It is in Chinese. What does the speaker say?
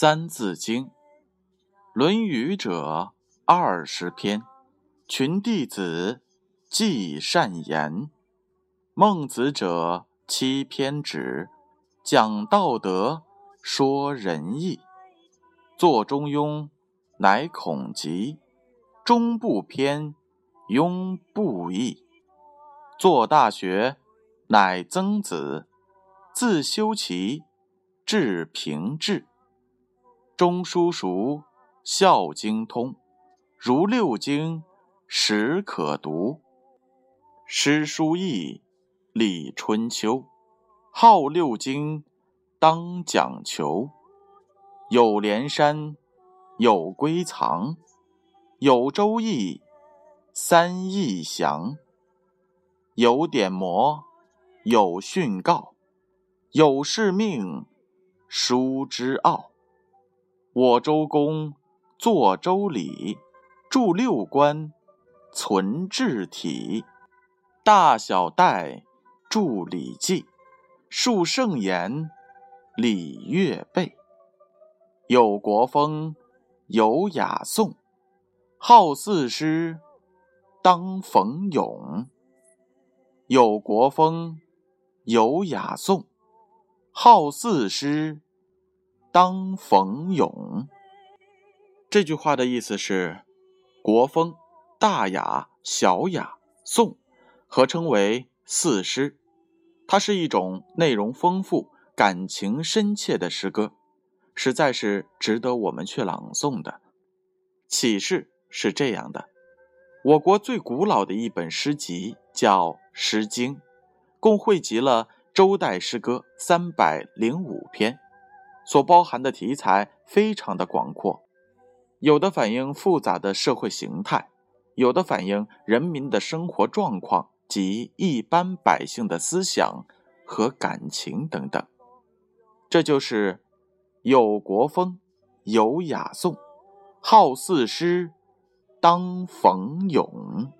三字经，论语者20篇，群弟子记善言，孟子者7篇止，讲道德，说仁义，作中庸，乃孔极，中不偏，庸不异，作大学，乃曾子，自修齐，至平治，中书熟，孝经通，如六经，始可读，诗书易，礼春秋，好六经，当讲求，有连山，有归藏，有周易，三易详，有典谟，有训诰，有是命，书之奥。我周公，作周礼，著六官，存治体，大小戴，著礼记，述圣言，礼乐备，有国风，有雅颂，好四诗，当逢咏。有国风，有雅颂，好四诗，当逢咏。这句话的意思是，国风、大雅、小雅、颂合称为四诗，它是一种内容丰富、感情深切的诗歌，实在是值得我们去朗诵的。启示是这样的，我国最古老的一本诗集叫《诗经》，共汇集了周代诗歌305篇，所包含的题材非常的广阔，有的反映复杂的社会形态，有的反映人民的生活状况及一般百姓的思想和感情等等。这就是有国风，有雅颂，好四诗，当逢咏。